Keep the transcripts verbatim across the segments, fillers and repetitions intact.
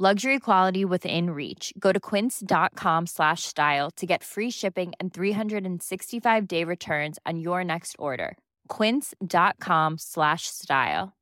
Luxury quality within reach. Go to quince.com slash style to get free shipping and three sixty-five day returns on your next order. Quince.com slash style.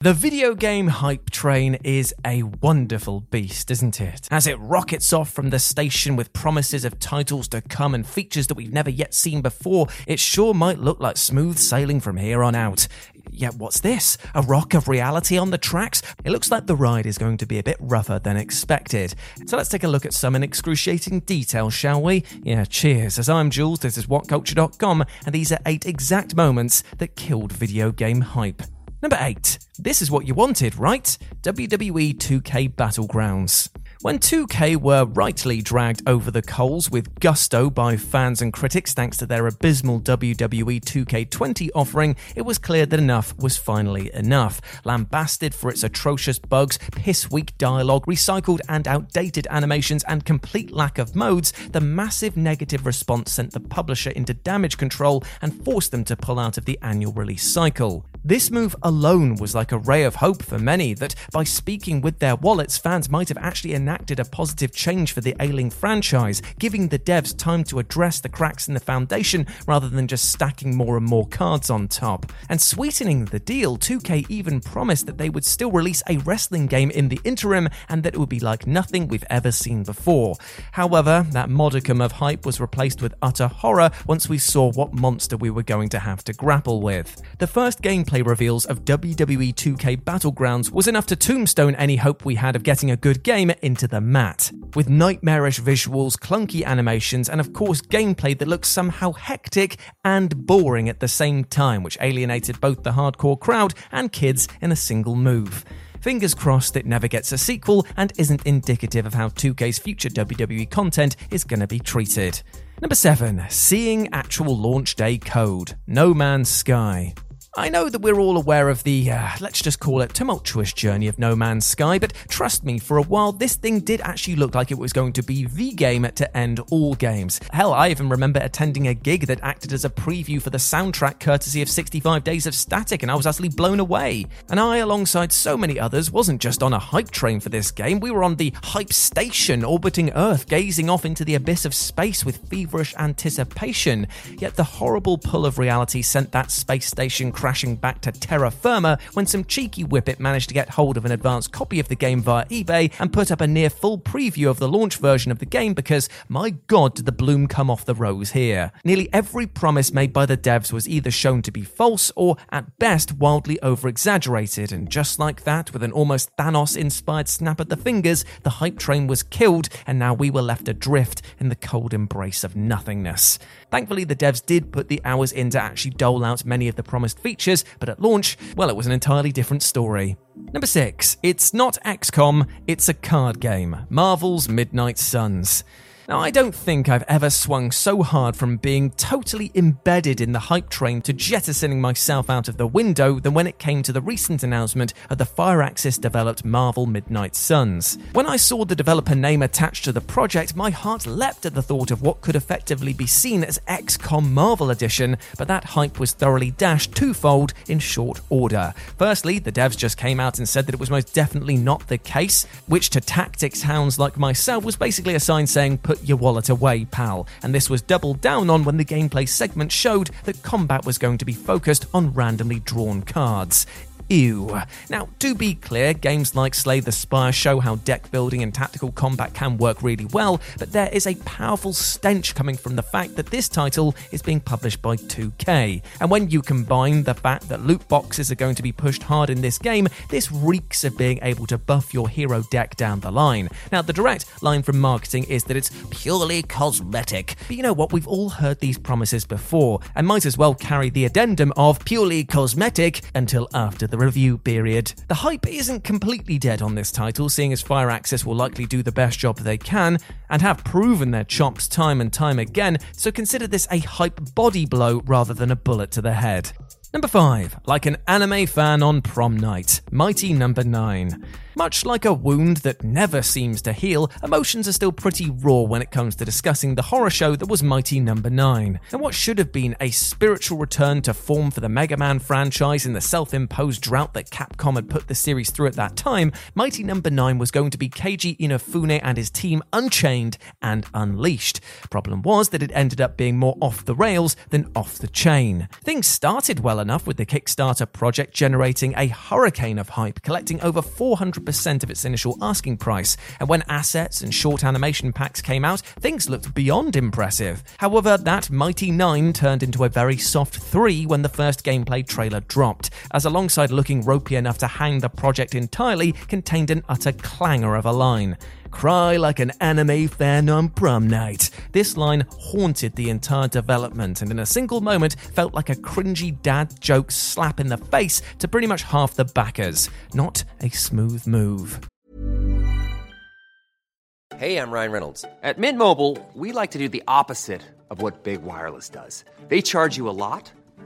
The video game hype train is a wonderful beast, isn't it? As it rockets off from the station with promises of titles to come and features that we've never yet seen before, it sure might look like smooth sailing from here on out. Yet what's this? A rock of reality on the tracks? It looks like the ride is going to be a bit rougher than expected. So let's take a look at some in excruciating detail, shall we? Yeah, cheers. As I'm Jules, this is what culture dot com, and these are eight exact moments that killed video game hype. Number eight. This is what you wanted, right? W W E two K Battlegrounds. When two K were rightly dragged over the coals with gusto by fans and critics thanks to their abysmal W W E two K twenty offering, it was clear that enough was finally enough. Lambasted for its atrocious bugs, piss-weak dialogue, recycled and outdated animations, and complete lack of modes, the massive negative response sent the publisher into damage control and forced them to pull out of the annual release cycle. This move alone was like a ray of hope for many that, by speaking with their wallets, fans might have actually enacted a positive change for the ailing franchise, giving the devs time to address the cracks in the foundation rather than just stacking more and more cards on top. And sweetening the deal, two K even promised that they would still release a wrestling game in the interim and that it would be like nothing we've ever seen before. However, that modicum of hype was replaced with utter horror once we saw what monster we were going to have to grapple with. The first gameplay reveals of W W E two K Battlegrounds was enough to tombstone any hope we had of getting a good game into the mat. With nightmarish visuals, clunky animations, and of course gameplay that looks somehow hectic and boring at the same time, which alienated both the hardcore crowd and kids in a single move. Fingers crossed it never gets a sequel and isn't indicative of how two K's future W W E content is going to be treated. Number seven. Seeing actual launch day code. No Man's Sky. I know that we're all aware of the, uh, let's just call it, tumultuous journey of No Man's Sky, but trust me, for a while this thing did actually look like it was going to be the game to end all games. Hell, I even remember attending a gig that acted as a preview for the soundtrack courtesy of sixty-five days of static, and I was utterly blown away. And I, alongside so many others, wasn't just on a hype train for this game, we were on the hype station orbiting Earth, gazing off into the abyss of space with feverish anticipation. Yet the horrible pull of reality sent that space station crashing crashing back to terra firma when some cheeky whippet managed to get hold of an advanced copy of the game via eBay and put up a near full preview of the launch version of the game, because my god did the bloom come off the rose here. Nearly every promise made by the devs was either shown to be false or at best wildly over-exaggerated, and just like that, with an almost Thanos-inspired snap at the fingers, the hype train was killed and now we were left adrift in the cold embrace of nothingness. Thankfully, the devs did put the hours in to actually dole out many of the promised features, but at launch, well, it was an entirely different story. Number six. It's not X COM, it's a card game. Marvel's Midnight Suns. Now, I don't think I've ever swung so hard from being totally embedded in the hype train to jettisoning myself out of the window than when it came to the recent announcement of the Firaxis-developed Marvel Midnight Suns. When I saw the developer name attached to the project, my heart leapt at the thought of what could effectively be seen as X COM Marvel Edition, but that hype was thoroughly dashed twofold in short order. Firstly, the devs just came out and said that it was most definitely not the case, which to tactics hounds like myself was basically a sign saying, put your wallet away, pal, and this was doubled down on when the gameplay segment showed that combat was going to be focused on randomly drawn cards. Ew. Now, to be clear, games like Slay the Spire show how deck building and tactical combat can work really well, but there is a powerful stench coming from the fact that this title is being published by two K. And when you combine the fact that loot boxes are going to be pushed hard in this game, this reeks of being able to buff your hero deck down the line. Now, the direct line from marketing is that it's purely cosmetic. But you know what? We've all heard these promises before, and might as well carry the addendum of purely cosmetic until after the review period. The hype isn't completely dead on this title, seeing as Firaxis will likely do the best job they can, and have proven their chops time and time again, so consider this a hype body blow rather than a bullet to the head. Number five. Like an anime fan on prom night, Mighty number nine. Much like a wound that never seems to heal, emotions are still pretty raw when it comes to discussing the horror show that was Mighty number nine. And what should have been a spiritual return to form for the Mega Man franchise in the self-imposed drought that Capcom had put the series through at that time, Mighty number nine was going to be Keiji Inafune and his team unchained and unleashed. Problem was that it ended up being more off the rails than off the chain. Things started well enough with the Kickstarter project generating a hurricane of hype, collecting over four hundred percent of its initial asking price, and when assets and short animation packs came out, things looked beyond impressive. However, that Mighty nine turned into a very soft three when the first gameplay trailer dropped, as alongside looking ropey enough to hang the project entirely, contained an utter clangor of a line. Cry like an anime fan on prom night. This line haunted the entire development and in a single moment felt like a cringy dad joke slap in the face to pretty much half the backers. Not a smooth move. Hey, I'm Ryan Reynolds. At Mint Mobile, we like to do the opposite of what Big Wireless does. They charge you a lot,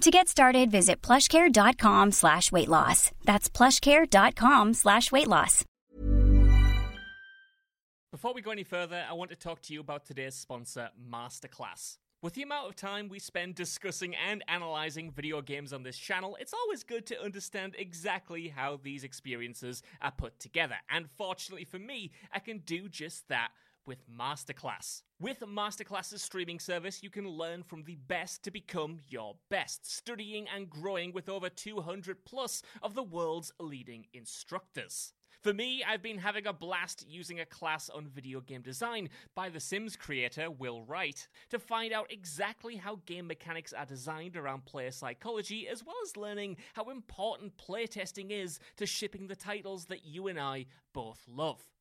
To get started, visit plushcare.com slash weight loss. That's plushcare.com slash weight loss. Before we go any further, I want to talk to you about today's sponsor, MasterClass. With the amount of time we spend discussing and analysing video games on this channel, it's always good to understand exactly how these experiences are put together. And fortunately for me, I can do just that with MasterClass. With MasterClass's streaming service, you can learn from the best to become your best, studying and growing with over two hundred plus of the world's leading instructors. For me, I've been having a blast using a class on video game design by The Sims creator Will Wright to find out exactly how game mechanics are designed around player psychology, as well as learning how important playtesting is to shipping the titles that you and I both love.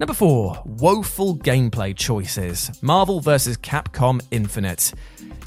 Number four, woeful gameplay choices. Marvel versus. Capcom Infinite.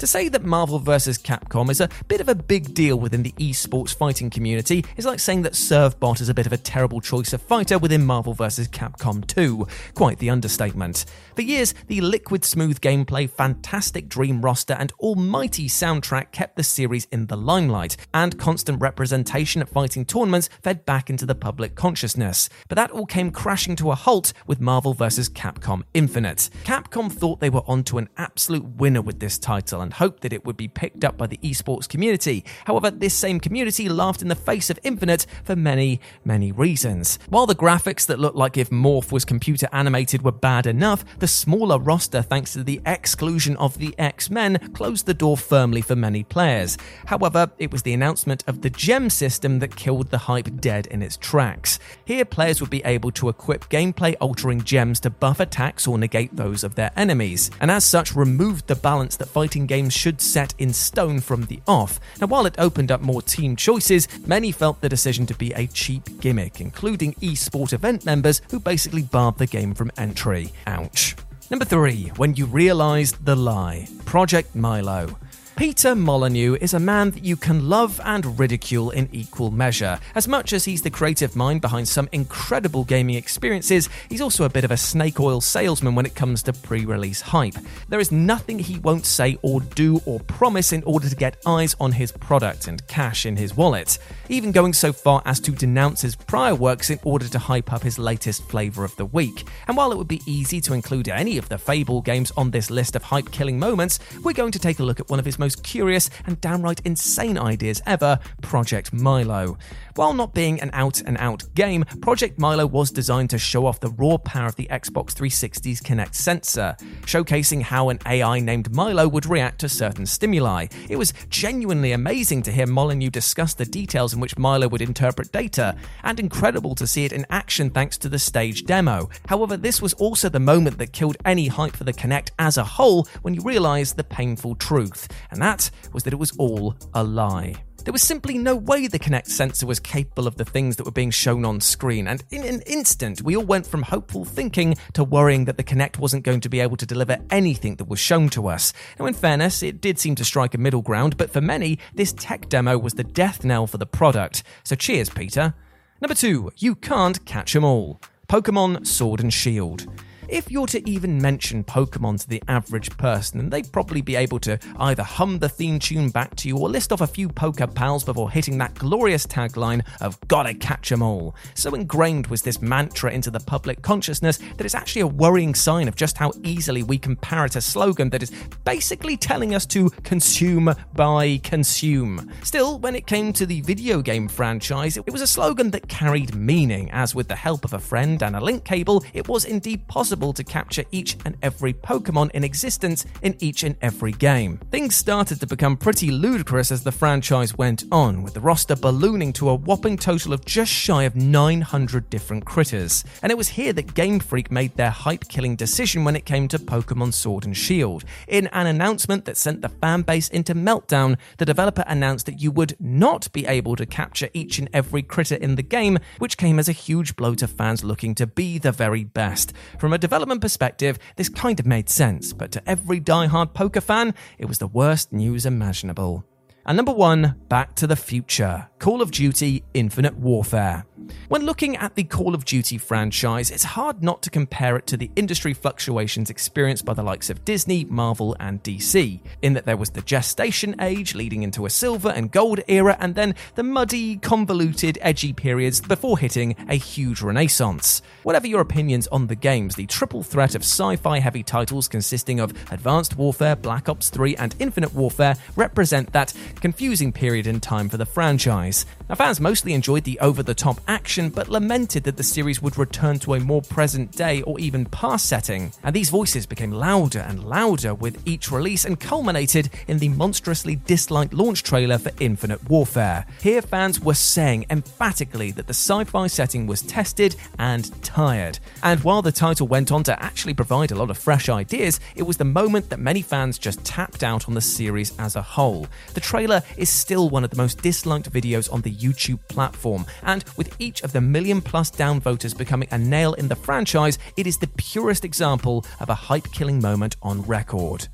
To say that Marvel versus. Capcom is a bit of a big deal within the esports fighting community is like saying that Servbot is a bit of a terrible choice of fighter within Marvel versus. Capcom two. Quite the understatement. For years, the liquid smooth gameplay, fantastic dream roster, and almighty soundtrack kept the series in the limelight, and constant representation at fighting tournaments fed back into the public consciousness. But that all came crashing to a halt with Marvel versus. Capcom Infinite. Capcom thought they were onto an absolute winner with this title and hoped that it would be picked up by the esports community. However, this same community laughed in the face of Infinite for many, many reasons. While the graphics that looked like if Morph was computer animated were bad enough, the smaller roster, thanks to the exclusion of the X-Men, closed the door firmly for many players. However, it was the announcement of the gem system that killed the hype dead in its tracks. Here, players would be able to equip gameplay-altering gems to buff attacks or negate those of their enemies, and as such removed the balance that fighting games should set in stone from the off. Now, while it opened up more team choices, many felt the decision to be a cheap gimmick, including eSport event members who basically barred the game from entry. Ouch. Number three, when you realised the lie. Project Milo. Peter Molyneux is a man that you can love and ridicule in equal measure. As much as he's the creative mind behind some incredible gaming experiences, he's also a bit of a snake oil salesman when it comes to pre-release hype. There is nothing he won't say or do or promise in order to get eyes on his product and cash in his wallet, even going so far as to denounce his prior works in order to hype up his latest flavour of the week. And while it would be easy to include any of the Fable games on this list of hype-killing moments, we're going to take a look at one of his most curious and downright insane ideas ever, Project Milo. While not being an out-and-out game, Project Milo was designed to show off the raw power of the Xbox three sixty's Kinect sensor, showcasing how an A I named Milo would react to certain stimuli. It was genuinely amazing to hear Molyneux discuss the details in which Milo would interpret data, and incredible to see it in action thanks to the stage demo. However, this was also the moment that killed any hype for the Kinect as a whole when you realised the painful truth. And that was that it was all a lie. There was simply no way the Kinect sensor was capable of the things that were being shown on screen, and in an instant, we all went from hopeful thinking to worrying that the Kinect wasn't going to be able to deliver anything that was shown to us. Now, in fairness, it did seem to strike a middle ground, but for many, this tech demo was the death knell for the product. So cheers, Peter. Number two, you can't catch 'em all. Pokemon Sword and Shield. If you're to even mention Pokemon to the average person, they'd probably be able to either hum the theme tune back to you or list off a few Poké Pals before hitting that glorious tagline of "Gotta catch 'em all." So ingrained was this mantra into the public consciousness that it's actually a worrying sign of just how easily we can parrot a slogan that is basically telling us to consume by consume. Still, when it came to the video game franchise, it was a slogan that carried meaning, as with the help of a friend and a link cable, it was indeed possible to capture each and every Pokemon in existence in each and every game. Things started to become pretty ludicrous as the franchise went on, with the roster ballooning to a whopping total of just shy of nine hundred different critters. And it was here that Game Freak made their hype-killing decision when it came to Pokemon Sword and Shield. In an announcement that sent the fanbase into meltdown, the developer announced that you would not be able to capture each and every critter in the game, which came as a huge blow to fans looking to be the very best. From a development perspective, this kind of made sense, but to every die-hard poker fan, it was the worst news imaginable. And number one, Back to the Future, Call of Duty Infinite Warfare. When looking at the Call of Duty franchise, it's hard not to compare it to the industry fluctuations experienced by the likes of Disney, Marvel, and D C, in that there was the gestation age leading into a silver and gold era, and then the muddy, convoluted, edgy periods before hitting a huge renaissance. Whatever your opinions on the games, the triple threat of sci-fi heavy titles consisting of Advanced Warfare, Black Ops three, and Infinite Warfare represent that confusing period in time for the franchise. Now, fans mostly enjoyed the over-the-top action, but lamented that the series would return to a more present-day or even past setting, and these voices became louder and louder with each release and culminated in the monstrously disliked launch trailer for Infinite Warfare. Here, fans were saying emphatically that the sci-fi setting was tested and tired, and while the title went on to actually provide a lot of fresh ideas, it was the moment that many fans just tapped out on the series as a whole. The trailer is still one of the most disliked videos on the YouTube platform, and with each of the million-plus downvoters becoming a nail in the franchise, it is the purest example of a hype-killing moment on record.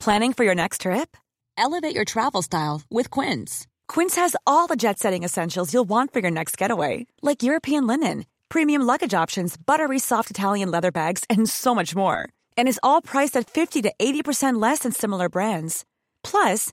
Planning for your next trip? Elevate your travel style with Quince. Quince has all the jet-setting essentials you'll want for your next getaway, like European linen, premium luggage options, buttery soft Italian leather bags, and so much more. And is all priced at fifty to eighty percent less than similar brands. Plus,